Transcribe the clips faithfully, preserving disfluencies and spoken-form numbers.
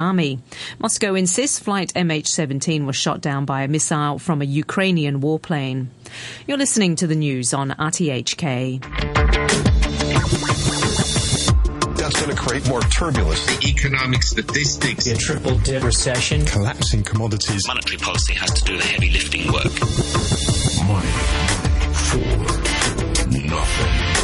Army. Moscow insists flight M H seventeen was shot down by a missile from a Ukrainian warplane. You're listening to the news on R T H K. That's going to create more turbulence. The economic statistics. A triple-dip recession. Collapsing commodities. Monetary policy has to do the heavy lifting work. Money for nothing.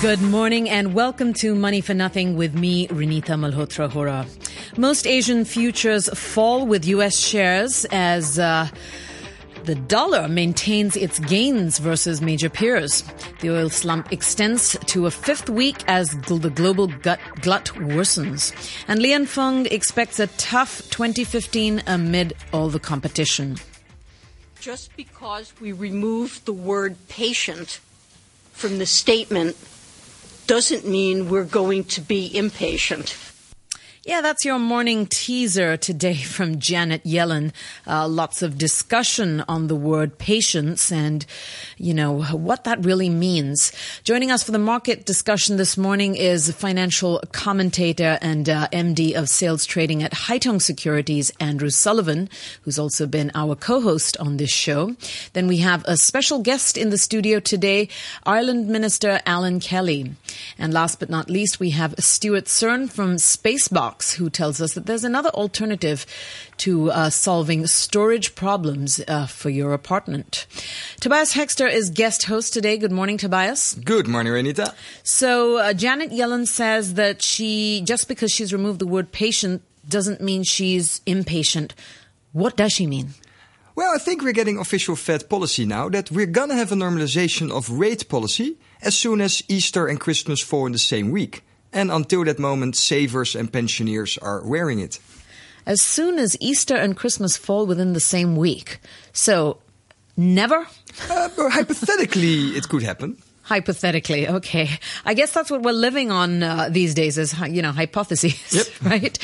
Good morning and welcome to Money for Nothing with me, Renita Malhotra Hora. Most Asian futures fall with U S shares as uh, the dollar maintains its gains versus major peers. The oil slump extends to a fifth week as gl- the global gut- glut worsens. And Lian Fung expects a tough twenty fifteen amid all the competition. Just because we removed the word patient from the statement doesn't mean we're going to be impatient. Yeah, that's your morning teaser today from Janet Yellen. Uh, lots of discussion on the word patience and, you know, what that really means. Joining us for the market discussion this morning is financial commentator and uh, M D of sales trading at Haitong Securities, Andrew Sullivan, who's also been our co-host on this show. Then we have a special guest in the studio today, Ireland Minister Alan Kelly. And last but not least, we have Stuart Cern from Spacebox, who tells us that there's another alternative to uh, solving storage problems uh, for your apartment. Tobias Hexter is guest host today. Good morning, Tobias. Good morning, Renita. So uh, Janet Yellen says that she, just because she's removed the word patient doesn't mean she's impatient. What does she mean? Well, I think we're getting official Fed policy now that we're going to have a normalization of rate policy as soon as Easter and Christmas fall in the same week. And until that moment, savers and pensioners are wearing it. As soon as Easter and Christmas fall within the same week. So, never? Uh, hypothetically, it could happen. Hypothetically, okay. I guess that's what we're living on uh, these days is, you know, hypotheses, yep. Right?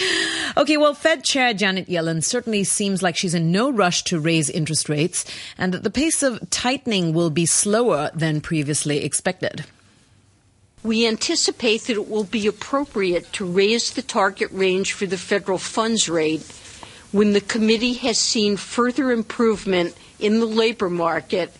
Okay, well, Fed Chair Janet Yellen certainly seems like she's in no rush to raise interest rates and that the pace of tightening will be slower than previously expected. We anticipate that it will be appropriate to raise the target range for the federal funds rate when the committee has seen further improvement in the labor market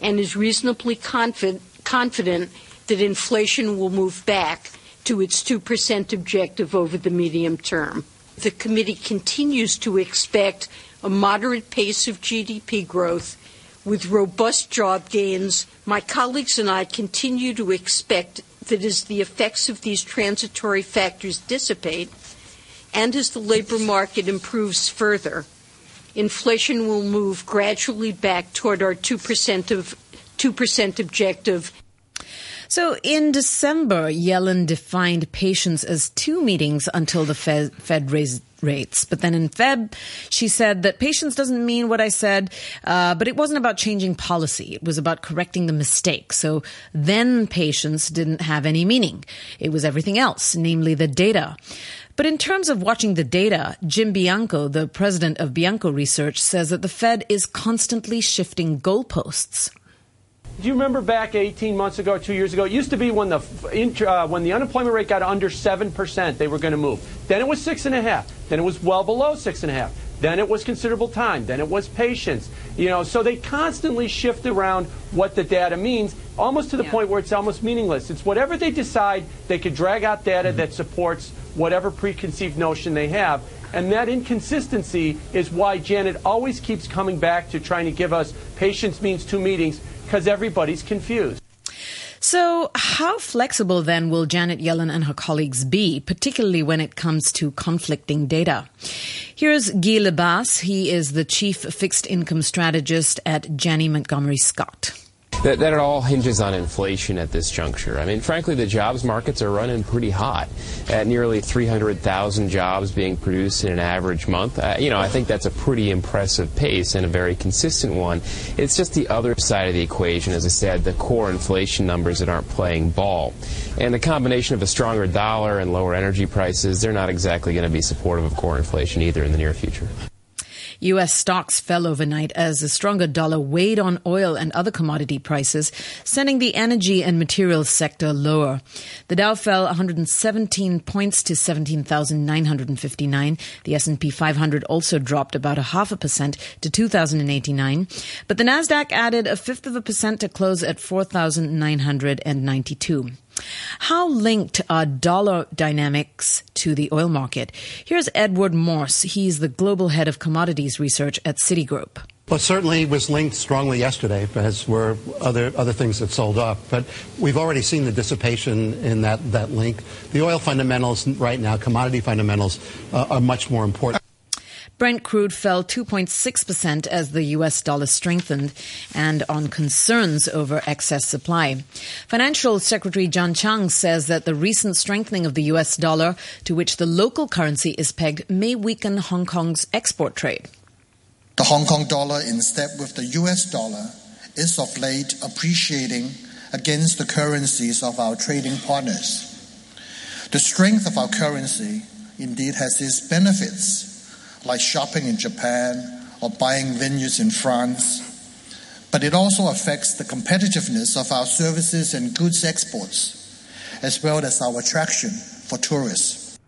and is reasonably confident, confident that inflation will move back to its two percent objective over the medium term. The committee continues to expect a moderate pace of G D P growth with robust job gains. My colleagues and I continue to expect that as the effects of these transitory factors dissipate and as the labor market improves further, inflation will move gradually back toward our two percent, of, two percent objective. So in December, Yellen defined patience as two meetings until the Fed, Fed raised rates. But then in Feb, she said that patience doesn't mean what I said, uh, but it wasn't about changing policy. It was about correcting the mistake. So then patience didn't have any meaning. It was everything else, namely the data. But in terms of watching the data, Jim Bianco, the president of Bianco Research, says that the Fed is constantly shifting goalposts. Do you remember back eighteen months ago, two years ago, it used to be when the uh, when the unemployment rate got under seven percent, they were going to move. Then it was six point five. Then it was well below six point five. Then it was considerable time. Then it was patience. You know, so they constantly shift around what the data means, almost to the yeah. point where it's almost meaningless. It's whatever they decide, they could drag out data mm-hmm. that supports whatever preconceived notion they have. And that inconsistency is why Janet always keeps coming back to trying to give us patience means two meetings, because everybody's confused. So how flexible then will Janet Yellen and her colleagues be, particularly when it comes to conflicting data? Here's Guy Lebas. He is the chief fixed income strategist at Janney Montgomery Scott. that, that it all hinges on inflation at this juncture. I mean, frankly, the jobs markets are running pretty hot at nearly three hundred thousand jobs being produced in an average month. Uh, you know, I think that's a pretty impressive pace and a very consistent one. It's just the other side of the equation, as I said, the core inflation numbers that aren't playing ball. And the combination of a stronger dollar and lower energy prices, they're not exactly going to be supportive of core inflation either in the near future. U S stocks fell overnight as the stronger dollar weighed on oil and other commodity prices, sending the energy and materials sector lower. The Dow fell one hundred seventeen points to seventeen thousand nine hundred fifty-nine. The S and P five hundred also dropped about a half a percent to two thousand eighty-nine. But the Nasdaq added a fifth of a percent to close at four thousand nine hundred ninety-two. How linked are dollar dynamics to the oil market? Here's Edward Morse. He's the global head of commodities research at Citigroup. Well, it certainly was linked strongly yesterday, as were other other things that sold off. But we've already seen the dissipation in that, that link. The oil fundamentals right now, commodity fundamentals, uh, are much more important. Brent crude fell two point six percent as the U S dollar strengthened and on concerns over excess supply. Financial Secretary John Chang says that the recent strengthening of the U S dollar, to which the local currency is pegged, may weaken Hong Kong's export trade. The Hong Kong dollar, in step with the U S dollar, is of late appreciating against the currencies of our trading partners. The strength of our currency indeed has its benefits, like shopping in Japan or buying venues in France. But it also affects the competitiveness of our services and goods exports, as well as our attraction for tourists.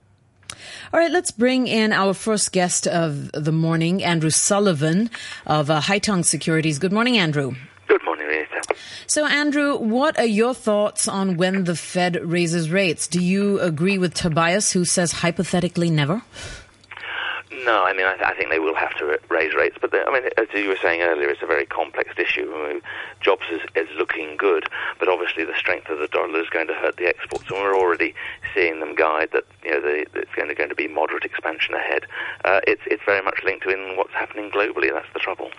All right, let's bring in our first guest of the morning, Andrew Sullivan of uh, Haitong Securities. Good morning, Andrew. Good morning, Lisa. So, Andrew, what are your thoughts on when the Fed raises rates? Do you agree with Tobias, who says hypothetically never? No, I mean, I, th- I think they will have to raise rates. But, I mean, as you were saying earlier, it's a very complex issue. I mean, jobs is, is looking good, but obviously the strength of the dollar is going to hurt the exports. And we're already seeing them guide that, you know, the, it's going to, going to be moderate expansion ahead. Uh, it's, it's very much linked to in what's happening globally, and that's the trouble.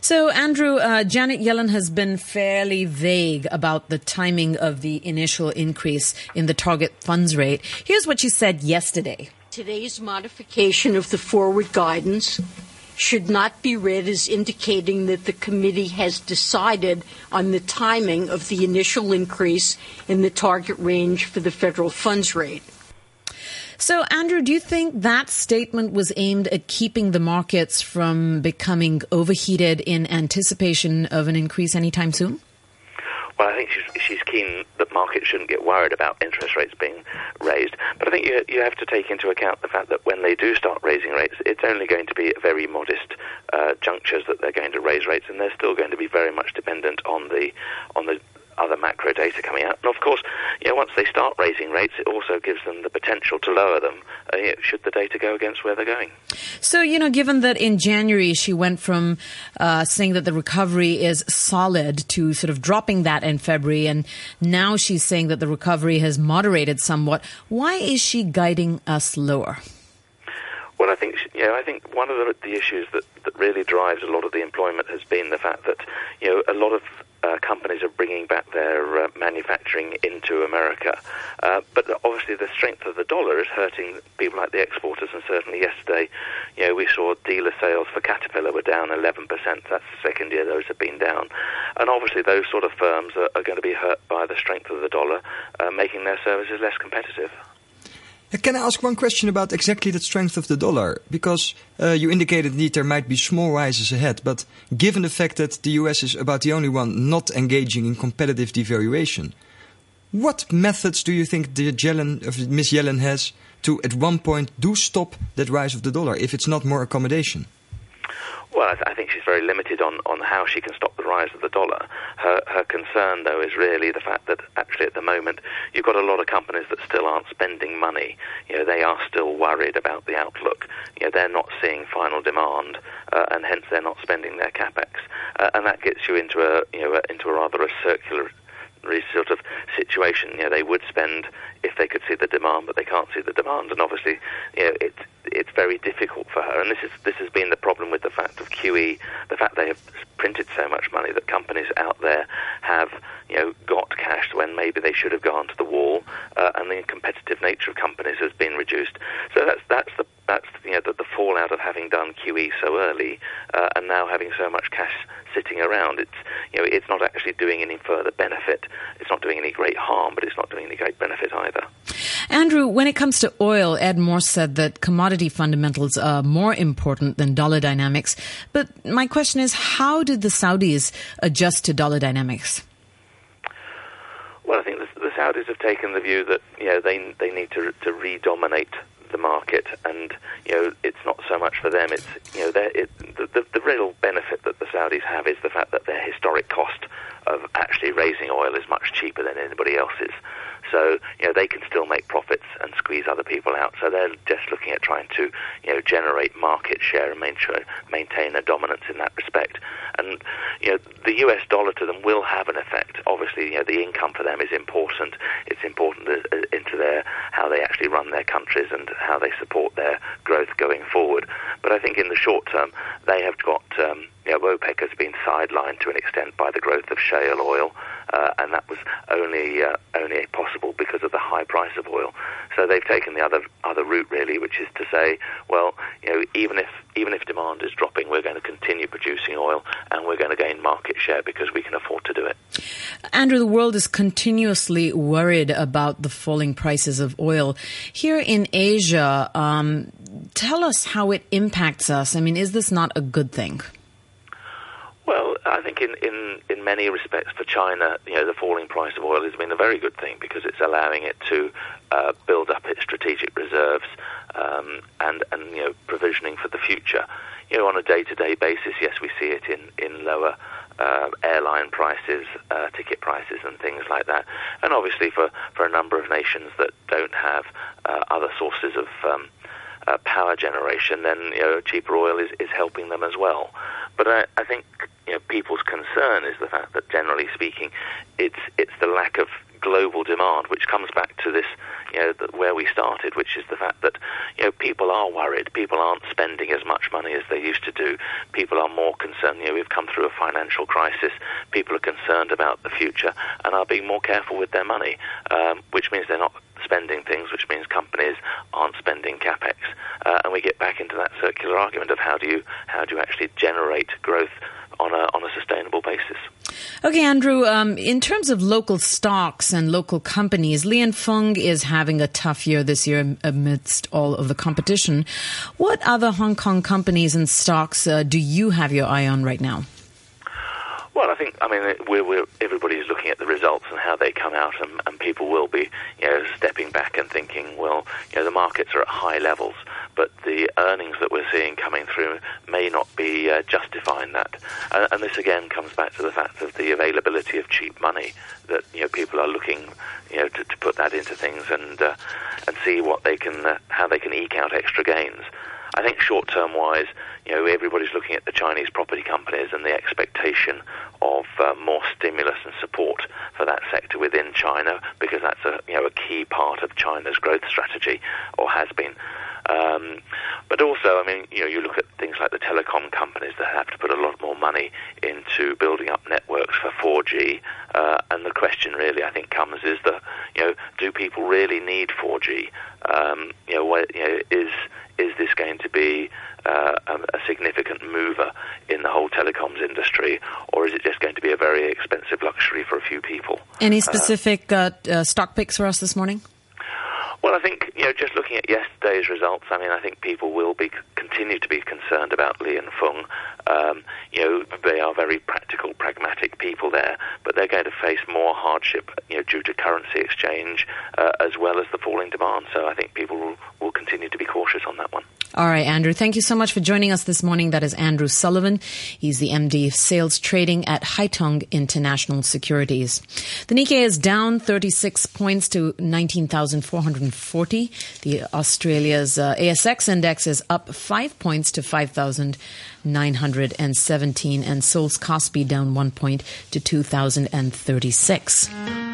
So, Andrew, uh, Janet Yellen has been fairly vague about the timing of the initial increase in the target funds rate. Here's what she said yesterday. Today's modification of the forward guidance should not be read as indicating that the committee has decided on the timing of the initial increase in the target range for the federal funds rate. So, Andrew, do you think that statement was aimed at keeping the markets from becoming overheated in anticipation of an increase anytime soon? Well, I think she's, she's keen that markets shouldn't get worried about interest rates being raised. But I think you, you have to take into account the fact that when they do start raising rates, it's only going to be at very modest uh, junctures that they're going to raise rates, and they're still going to be very much dependent on the on the other macro data coming out. And, of course, you know, once they start raising rates, it also gives them the potential to lower them uh, should the data go against where they're going. So, you know, given that in January she went from uh, saying that the recovery is solid to sort of dropping that in February, and now she's saying that the recovery has moderated somewhat, why is she guiding us lower? Well, I think, you know, I think one of the, the issues that, that really drives a lot of the employment has been the fact that, you know, a lot of Uh, companies are bringing back their uh, manufacturing into America. Uh, but obviously the strength of the dollar is hurting people like the exporters, and certainly yesterday, you know, we saw dealer sales for Caterpillar were down eleven percent. That's the second year those have been down. And obviously those sort of firms are, are going to be hurt by the strength of the dollar, uh, making their services less competitive. Can I ask one question about exactly the strength of the dollar? Because uh, you indicated that there might be small rises ahead, but given the fact that the U S is about the only one not engaging in competitive devaluation, what methods do you think the Yellen, Miz Yellen has to, at one point, do stop that rise of the dollar, if it's not more accommodation? Well, I, th- I think she's very limited on, on how she can stop the rise of the dollar. Her, her concern, though, is really the fact that actually at the moment you've got a lot of companies that still aren't spending money. You know, they are still worried about the outlook. You know, they're not seeing final demand, uh, and hence they're not spending their capex, uh, and that gets you into a you know into a rather a circular extraordinary sort of situation. You know, they would spend if they could see the demand, but they can't see the demand, and obviously, you know, it's it's very difficult for her. And this is this has been the problem with the fact of Q E, the fact they have printed so much money that companies out there have, you know, got cash when maybe they should have gone to the wall, uh, and the competitive nature of companies has been reduced. So that's that's the that's you know the, the fallout of having done Q E so early, uh, and now having so much cash sitting around. It's you know it's not actually doing any further benefit. It's not doing any great harm, but it's not doing any great benefit either. Andrew, when it comes to oil, Ed Morse said that commodity fundamentals are more important than dollar dynamics. But my question is, how did the Saudis adjust to dollar dynamics? Well, I think the, the Saudis have taken the view that you know they they need to to redominate the market, and you know it's not so much for them. It's you know it, the, the the real benefit that the Saudis have is the fact that their historic cost of actually raising oil is much cheaper than anybody else's. So you know they can still make profits and squeeze other people out. So they're just looking at trying to you know generate market share and maintain a dominance in that respect. And you know the U S dollar to them will have an effect. Obviously, you know the income for them is important. It's important into their how they actually run their countries and how they support their growth going forward. But I think in the short term, they have got, um, you know, OPEC has been sidelined to an extent by the growth of shale oil, uh, and that was only uh, only possible because of the high price of oil. So they've taken the other other route really, which is to say, well, you know, even if even if demand is dropping, we're going to continue producing oil, and we're going to gain market share because we can afford to do it. Andrew, the world is continuously worried about the falling prices of oil. Here in Asia, um, tell us how it impacts us. I mean, is this not a good thing? Well, I think in, in, in many respects for China, you know, the falling price of oil has been a very good thing because it's allowing it to uh, build up its strategic reserves um, and, and, you know, provisioning for the future. You know, on a day-to-day basis, yes, we see it in, in lower Uh, airline prices, uh, ticket prices and things like that. And obviously for, for a number of nations that don't have uh, other sources of um, uh, power generation, then you know, cheaper oil is, is helping them as well. But I, I think you know, people's concern is the fact that generally speaking, it's it's the lack of global demand, which comes back to this, you know, the, where we started, which is the fact that you know people are worried, people aren't spending as much money as they used to do, people are more concerned. You know, we've come through a financial crisis, people are concerned about the future and are being more careful with their money, um, which means they're not spending things, which means companies aren't spending capex, uh, and we get back into that circular argument of how do you how do you actually generate growth on a on a sustainable basis. Okay, Andrew, um, in terms of local stocks and local companies, Lian Fung is having a tough year this year amidst all of the competition. What other Hong Kong companies and stocks uh, do you have your eye on right now? Well, I think, I mean, we're, we're, everybody's looking at the results and how they come out, and, and people will be, you know, stepping back and thinking, well, you know, the markets are at high levels, but the earnings that we're seeing coming through may not be uh, justifying that. And, and this, again, comes back to the fact of the availability of cheap money, that, you know, people are looking, you know, to, to put that into things and uh, and see what they can, uh, how they can eke out extra gains. I think short-term wise, you know, everybody's looking at the Chinese property companies and the expectation of uh, more stimulus and support for that sector within China, because that's a you know a key part of China's growth strategy, or has been. Um, but also, I mean, you know, you look at things like the telecom companies that have to put a lot more money into building up networks for four G, uh, and the question really, I think, comes is the, you know, do people really need four G? Um, you know, what, you know, is is this going to be uh, a significant mover in the whole telecoms industry, or is it just going to be a very expensive luxury for a few people? Any specific uh, uh, stock picks for us this morning? Well, I think, you know, just looking at yesterday's results, I mean, I think people will be continue to be concerned about Lian Fung. Um, you know, they are very practical, pragmatic people there, but they're going to face more hardship, you know, due to currency exchange uh, as well as the falling demand. So I think people will, will continue to be cautious on that one. All right, Andrew, thank you so much for joining us this morning. That is Andrew Sullivan. He's the M D of Sales Trading at Haitong International Securities. The Nikkei is down thirty-six points to nineteen thousand four hundred forty. The Australia's uh, A S X index is up five points to five thousand nine hundred seventeen, and Seoul's Kospi down one point to two thousand thirty-six.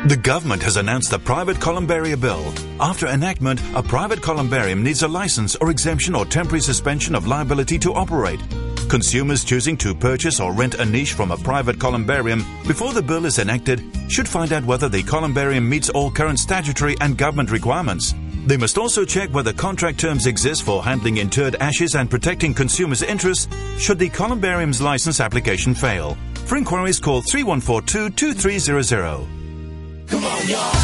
The government has announced the private columbarium bill. After enactment, a private columbarium needs a license or exemption or temporary suspension of liability to operate. Consumers choosing to purchase or rent a niche from a private columbarium before the bill is enacted should find out whether the columbarium meets all current statutory and government requirements. They must also check whether contract terms exist for handling interred ashes and protecting consumers' interests should the columbarium's license application fail. For inquiries, call three one four two, two three zero zero. Come on, y'all.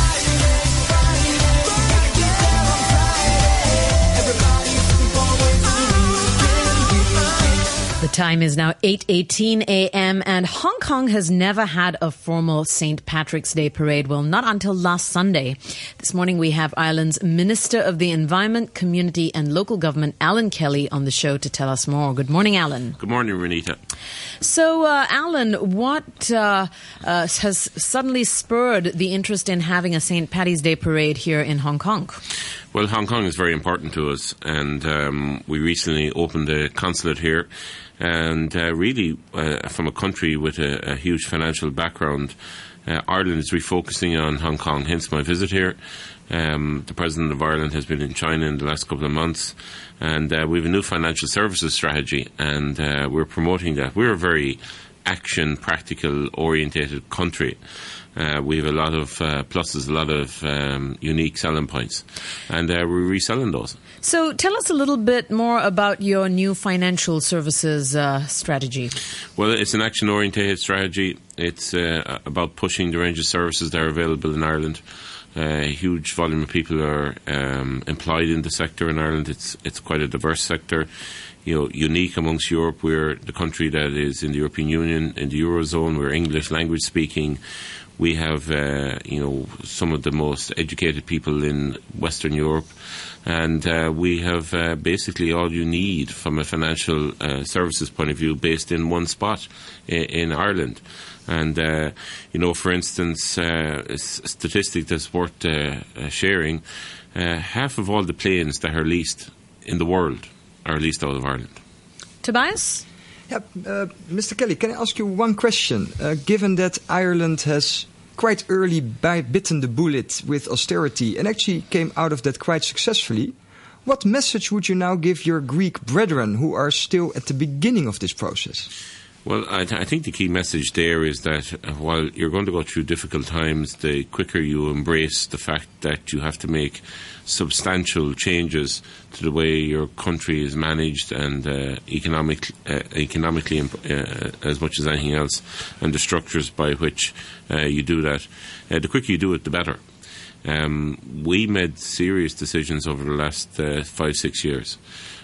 The time is now eight eighteen a.m. and Hong Kong has never had a formal Saint Patrick's Day parade. Well, not until last Sunday. This morning we have Ireland's Minister of the Environment, Community and Local Government, Alan Kelly, on the show to tell us more. Good morning, Alan. Good morning, Renita. So, uh, Alan, what uh, uh, has suddenly spurred the interest in having a Saint Paddy's Day parade here in Hong Kong? Well, Hong Kong is very important to us, and um, we recently opened a consulate here. And uh, really, uh, from a country with a, a huge financial background, uh, Ireland is refocusing on Hong Kong, hence my visit here. Um, the President of Ireland has been in China in the last couple of months, and uh, we have a new financial services strategy, and uh, we're promoting that. We're a very action, practical, orientated country. Uh, we have a lot of uh, pluses, a lot of um, unique selling points, and uh, we're reselling those. So tell us a little bit more about your new financial services uh, strategy. Well, it's an action-oriented strategy. It's uh, about pushing the range of services that are available in Ireland. Uh, a huge volume of people are um, employed in the sector in Ireland. It's it's quite a diverse sector. You know, unique amongst Europe. We're the country that is in the European Union, in the Eurozone. We're English language speaking. We have, uh, you know, some of the most educated people in Western Europe. And uh, we have uh, basically all you need from a financial uh, services point of view based in one spot in, in Ireland. And, uh, you know, for instance, uh, a statistic that's worth uh, sharing, uh, half of all the planes that are leased in the world are leased out of Ireland. Tobias? Yeah, uh, Mister Kelly, can I ask you one question? Uh, given that Ireland has quite early bitten the bullet with austerity and actually came out of that quite successfully, what message would you now give your Greek brethren who are still at the beginning of this process? Well, I, th- I think the key message there is that while you're going to go through difficult times, the quicker you embrace the fact that you have to make substantial changes to the way your country is managed and uh, economic, uh, economically imp- uh, as much as anything else, and the structures by which uh, you do that, uh, the quicker you do it, the better. Um, we made serious decisions over the last uh, five, six years.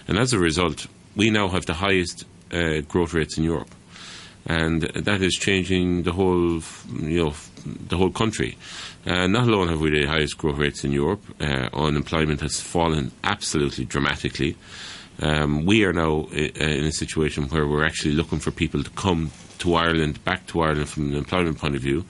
And as a result, we now have the highest uh, growth rates in Europe. And that is changing the whole, you know, the whole country. Uh, not alone have we the highest growth rates in Europe. Uh, unemployment has fallen absolutely dramatically. Um, we are now in a situation where we're actually looking for people to come to Ireland, back to Ireland from an employment point of view.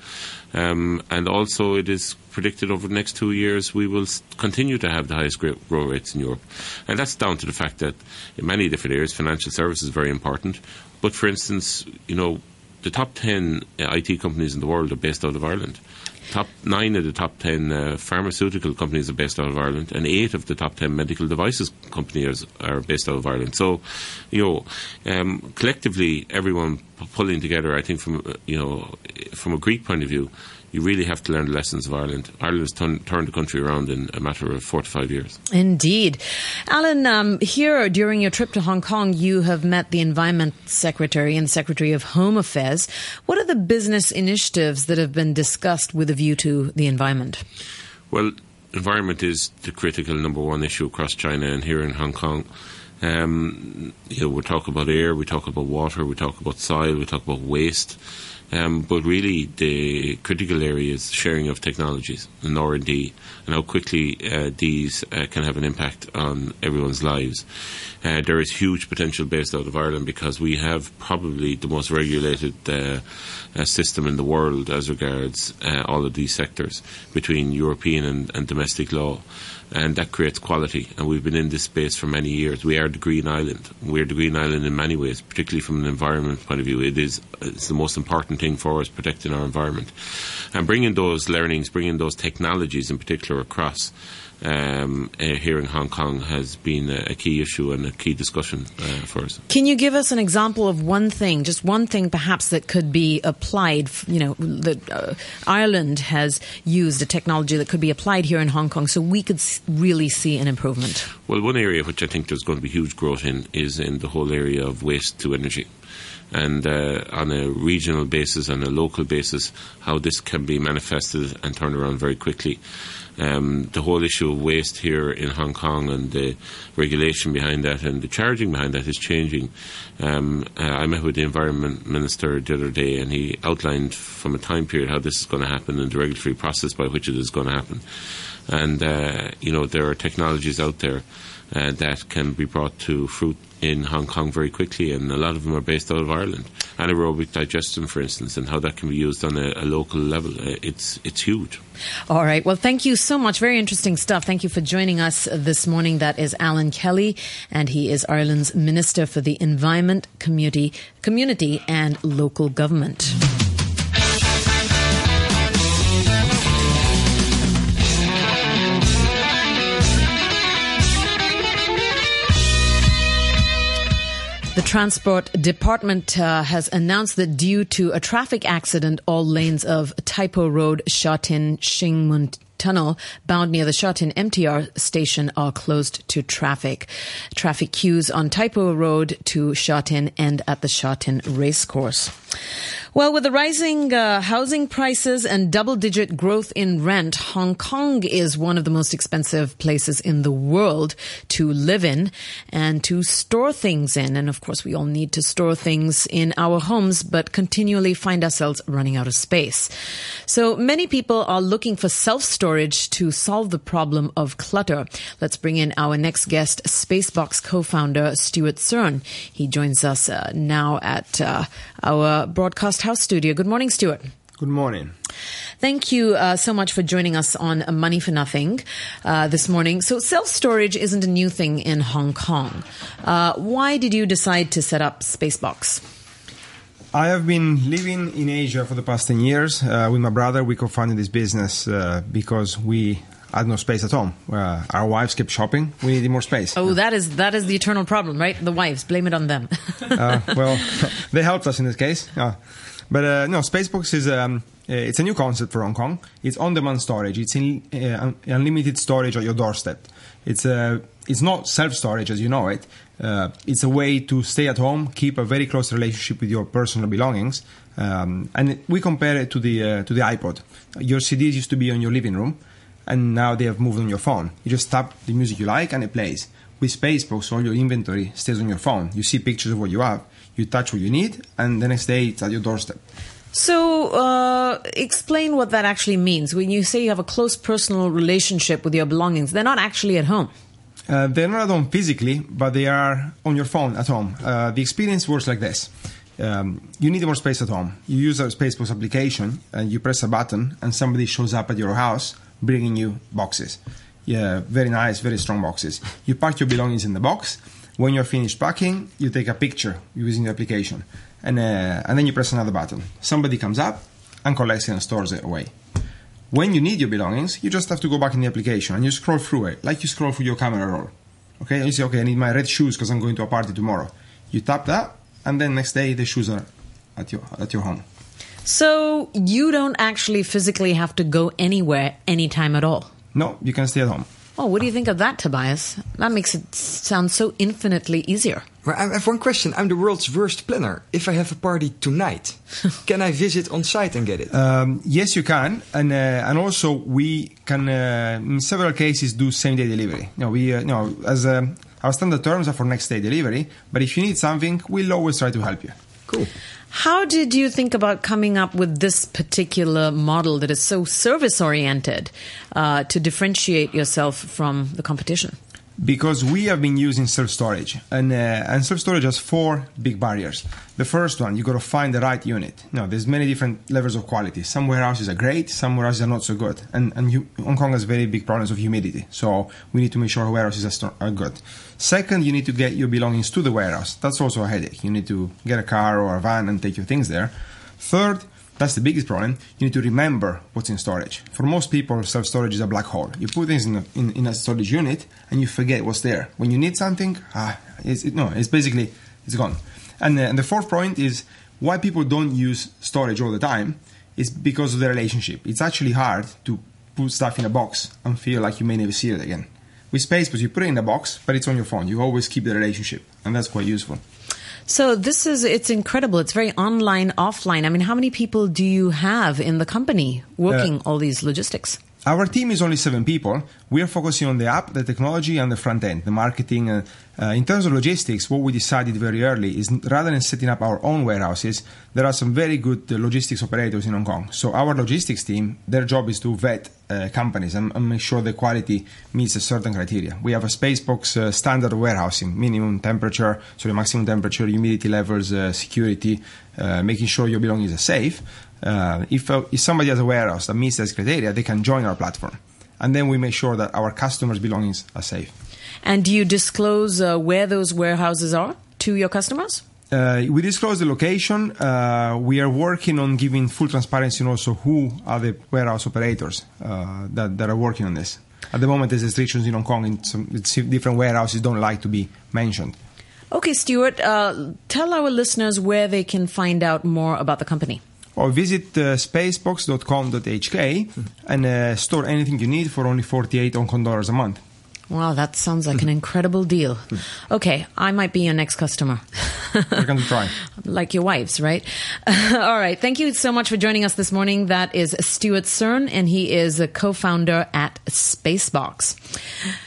Um, and also it is predicted over the next two years we will continue to have the highest growth rates in Europe. And that's down to the fact that in many different areas, financial services is very important. But for instance, you know, the top ten I T companies in the world are based out of Ireland. Top nine of the top ten uh, pharmaceutical companies are based out of Ireland, and eight of the top ten medical devices companies are based out of Ireland. So, you know, um, collectively, everyone p- pulling together. I think from you know, from a Greek point of view, you really have to learn the lessons of Ireland. Ireland has t- turned the country around in a matter of four to five years. Indeed. Alan, um, here during your trip to Hong Kong, you have met the Environment Secretary and Secretary of Home Affairs. What are the business initiatives that have been discussed with a view to the environment? Well, environment is the critical number one issue across China and here in Hong Kong. Um, you know, we talk about air, we talk about water, we talk about soil, we talk about waste. Um, but really, the critical area is sharing of technologies and R and D, and how quickly uh, these uh, can have an impact on everyone's lives. Uh, there is huge potential based out of Ireland because we have probably the most regulated uh, uh, system in the world as regards uh, all of these sectors between European and, and domestic law. And that creates quality. And we've been in this space for many years. We are the Green Island. We're the Green Island in many ways, particularly from an environment point of view. It is it's the most important thing for us, protecting our environment. And bringing those learnings, bringing those technologies in particular across um, uh, here in Hong Kong has been a, a key issue and a key discussion uh, for us. Can you give us an example of one thing, just one thing perhaps that could be applied, you know, that uh, Ireland has used a technology that could be applied here in Hong Kong so we could really see an improvement? Well, one area which I think there's going to be huge growth in is in the whole area of waste to energy. And uh, on a regional basis, on a local basis, how this can be manifested and turned around very quickly. Um, the whole issue of waste here in Hong Kong and the regulation behind that and the charging behind that is changing. Um, uh, I met with the Environment Minister the other day, and he outlined from a time period how this is going to happen and the regulatory process by which it is going to happen. And, uh, you know, there are technologies out there uh, that can be brought to fruit in Hong Kong very quickly, and a lot of them are based out of Ireland. Anaerobic digestion, for instance, and how that can be used on a, a local level. Uh, it's it's huge. All right. Well, thank you so much. Very interesting stuff. Thank you for joining us this morning. That is Alan Kelly, and he is Ireland's Minister for the Environment, Community, Community and Local Government. The Transport Department uh, has announced that due to a traffic accident, all lanes of Tai Po Road, Sha Tin, Shing Mun Tunnel bound near the Sha Tin M T R station are closed to traffic. Traffic queues on Tai Po Road to Sha Tin end at the Sha Tin Racecourse. Well, with the rising uh, housing prices and double-digit growth in rent, Hong Kong is one of the most expensive places in the world to live in and to store things in. And of course, we all need to store things in our homes, but continually find ourselves running out of space. So many people are looking for self-storage to solve the problem of clutter. Let's bring in our next guest, Spacebox co-founder Stuart Cern. He joins us uh, now at uh, our Broadcast House studio. Good morning, Stuart. Good morning. Thank you uh, so much for joining us on Money for Nothing uh, this morning. So self-storage isn't a new thing in Hong Kong. Uh, why did you decide to set up Spacebox? I have been living in Asia for the past ten years. Uh, with my brother, we co-founded this business uh, because we had no space at home. Uh, our wives kept shopping. We needed more space. Oh, that is that is the eternal problem, right? The wives. Blame it on them. uh, well, they helped us in this case. Uh, but uh, no, Spacebox is um, it's a new concept for Hong Kong. It's on-demand storage. It's in, uh, unlimited storage at your doorstep. It's a uh, It's not self-storage as you know it. Uh, it's a way to stay at home, keep a very close relationship with your personal belongings. Um, and we compare it to the uh, to the iPod. Your C Ds used to be on your living room, and now they have moved on your phone. You just tap the music you like and it plays. With Spacebox, all your inventory stays on your phone. You see pictures of what you have, you touch what you need, and the next day it's at your doorstep. So uh, explain what that actually means. When you say you have a close personal relationship with your belongings, they're not actually at home. Uh, they're not at home physically, but they are on your phone at home. Uh, the experience works like this. Um, you need more space at home. You use our Spacebox application, and you press a button, and somebody shows up at your house bringing you boxes. Yeah, very nice, very strong boxes. You pack your belongings in the box. When you're finished packing, you take a picture using the application, and, uh, and then you press another button. Somebody comes up and collects it and stores it away. When you need your belongings, you just have to go back in the application and you scroll through it, like you scroll through your camera roll. Okay, and you say, okay, I need my red shoes because I'm going to a party tomorrow. You tap that, and then next day the shoes are at your at your home. So you don't actually physically have to go anywhere, anytime at all? No, you can stay at home. Oh, what do you think of that, Tobias? That makes it sound so infinitely easier. Well, I have one question. I'm the world's worst planner. If I have a party tonight, can I visit on site and get it? Um, yes, you can. And uh, and also we can, uh, in several cases, do same-day delivery. You know, we, uh, you know, as a, Our standard terms are for next day delivery, but if you need something, we'll always try to help you. Cool. How did you think about coming up with this particular model that is so service-oriented uh, to differentiate yourself from the competition? Because we have been using self-storage, and, uh, and self-storage has four big barriers. The first one, you got to find the right unit. Now, there's many different levels of quality. Some warehouses are great, some warehouses are not so good. And, and you, Hong Kong has very big problems of humidity, so we need to make sure warehouses are, st- are good. Second, you need to get your belongings to the warehouse. That's also a headache. You need to get a car or a van and take your things there. Third, that's the biggest problem, you need to remember what's in storage. For most people, self-storage is a black hole. You put things in a, in, in a storage unit and you forget what's there. When you need something, ah, it's, it, no, it's basically, it's gone. And the, and the fourth point is why people don't use storage all the time is because of the relationship. It's actually hard to put stuff in a box and feel like you may never see it again. With Spacebox, you put it in a box, but it's on your phone. You always keep the relationship, and that's quite useful. So this is, it's incredible. It's very online, offline. I mean, how many people do you have in the company working uh, all these logistics? Our team is only seven people. We are focusing on the app, the technology, and the front end, the marketing. Uh, uh, in terms of logistics, what we decided very early is rather than setting up our own warehouses, there are some very good uh, logistics operators in Hong Kong. So our logistics team, their job is to vet uh, companies and, and make sure the quality meets a certain criteria. We have a Spacebox uh, standard warehousing, minimum temperature, sorry, maximum temperature, humidity levels, uh, security, uh, making sure your belongings are safe. Uh, if, uh, if somebody has a warehouse that meets those criteria, they can join our platform. And then we make sure that our customers' belongings are safe. And do you disclose uh, where those warehouses are to your customers? Uh, we disclose the location. Uh, we are working on giving full transparency and also who are the warehouse operators uh, that, that are working on this. At the moment, there's restrictions in Hong Kong, and some different warehouses don't like to be mentioned. Okay, Stuart, uh, tell our listeners where they can find out more about the company. Or visit uh, spacebox dot com dot h k and uh, store anything you need for only forty-eight Hong Kong dollars a month. Wow, that sounds like an incredible deal. Okay, I might be your next customer. We're going to try. Like your wives, right? All right, thank you so much for joining us this morning. That is Stuart Cern, and he is a co-founder at Spacebox.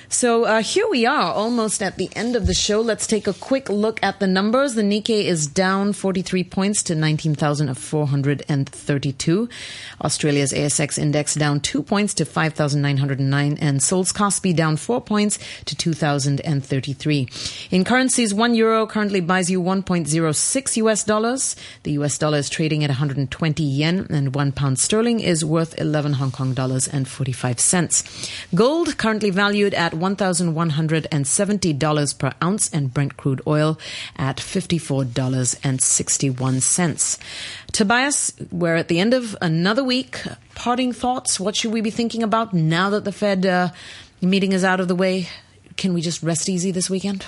So uh, here we are, almost at the end of the show. Let's take a quick look at the numbers. The Nikkei is down forty-three points to nineteen thousand four hundred thirty-two. Australia's A S X index down two points to five thousand nine hundred nine. And Seoul's Kospi down four points to two thousand thirty-three. In currencies, one euro currently buys you one point zero six U S dollars. The U S dollar is trading at one hundred twenty yen, and one pound sterling is worth eleven Hong Kong dollars and forty-five cents. Gold currently valued at one thousand one hundred seventy dollars per ounce, and Brent crude oil at fifty-four dollars and sixty-one cents. Tobias, we're at the end of another week. Parting thoughts, what should we be thinking about now that the Fed uh, meeting is out of the way? Can we just rest easy this weekend?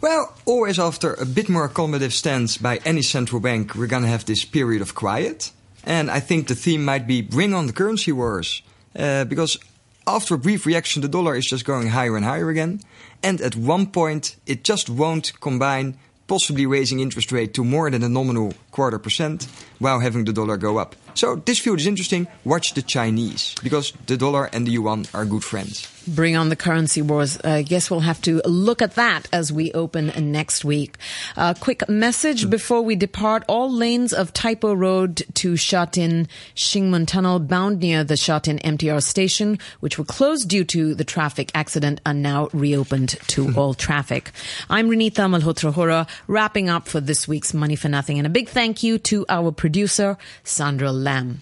Well, always after a bit more accommodative stance by any central bank, we're going to have this period of quiet. And I think the theme might be bring on the currency wars, uh, because after a brief reaction, the dollar is just going higher and higher again. And at one point, it just won't combine, possibly raising interest rate to more than a nominal quarter percent while having the dollar go up. So this field is interesting. Watch the Chinese, because the dollar and the yuan are good friends. Bring on the currency wars. I guess we'll have to look at that as we open next week. A uh, quick message before we depart. All lanes of Tai Po Road to Sha Tin Shing Mun Tunnel bound near the Sha Tin M T R station, which were closed due to the traffic accident, are now reopened to all traffic. I'm Renita Malhotra-Hora, wrapping up for this week's Money for Nothing. And a big thank you to our producer, Sandra Lamb.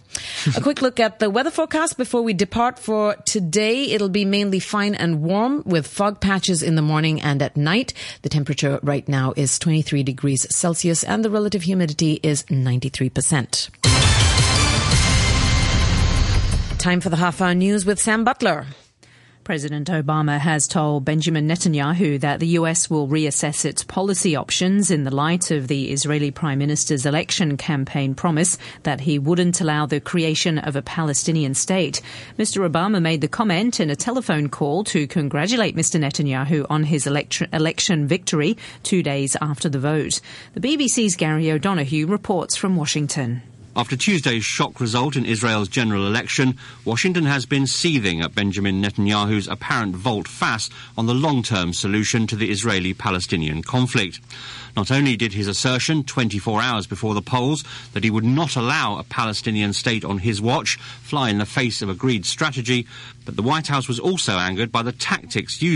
A quick look at the weather forecast before we depart for today. It'll be mainly fine and warm with fog patches in the morning and at night. The temperature right now is twenty-three degrees Celsius and the relative humidity is ninety-three percent. Time for the Half Hour News with Sam Butler. President Obama has told Benjamin Netanyahu that the U S will reassess its policy options in the light of the Israeli Prime Minister's election campaign promise that he wouldn't allow the creation of a Palestinian state. Mister Obama made the comment in a telephone call to congratulate Mister Netanyahu on his elect- election victory two days after the vote. The B B C's Gary O'Donoghue reports from Washington. After Tuesday's shock result in Israel's general election, Washington has been seething at Benjamin Netanyahu's apparent volte-face on the long-term solution to the Israeli-Palestinian conflict. Not only did his assertion, twenty-four hours before the polls, that he would not allow a Palestinian state on his watch fly in the face of agreed strategy, but the White House was also angered by the tactics used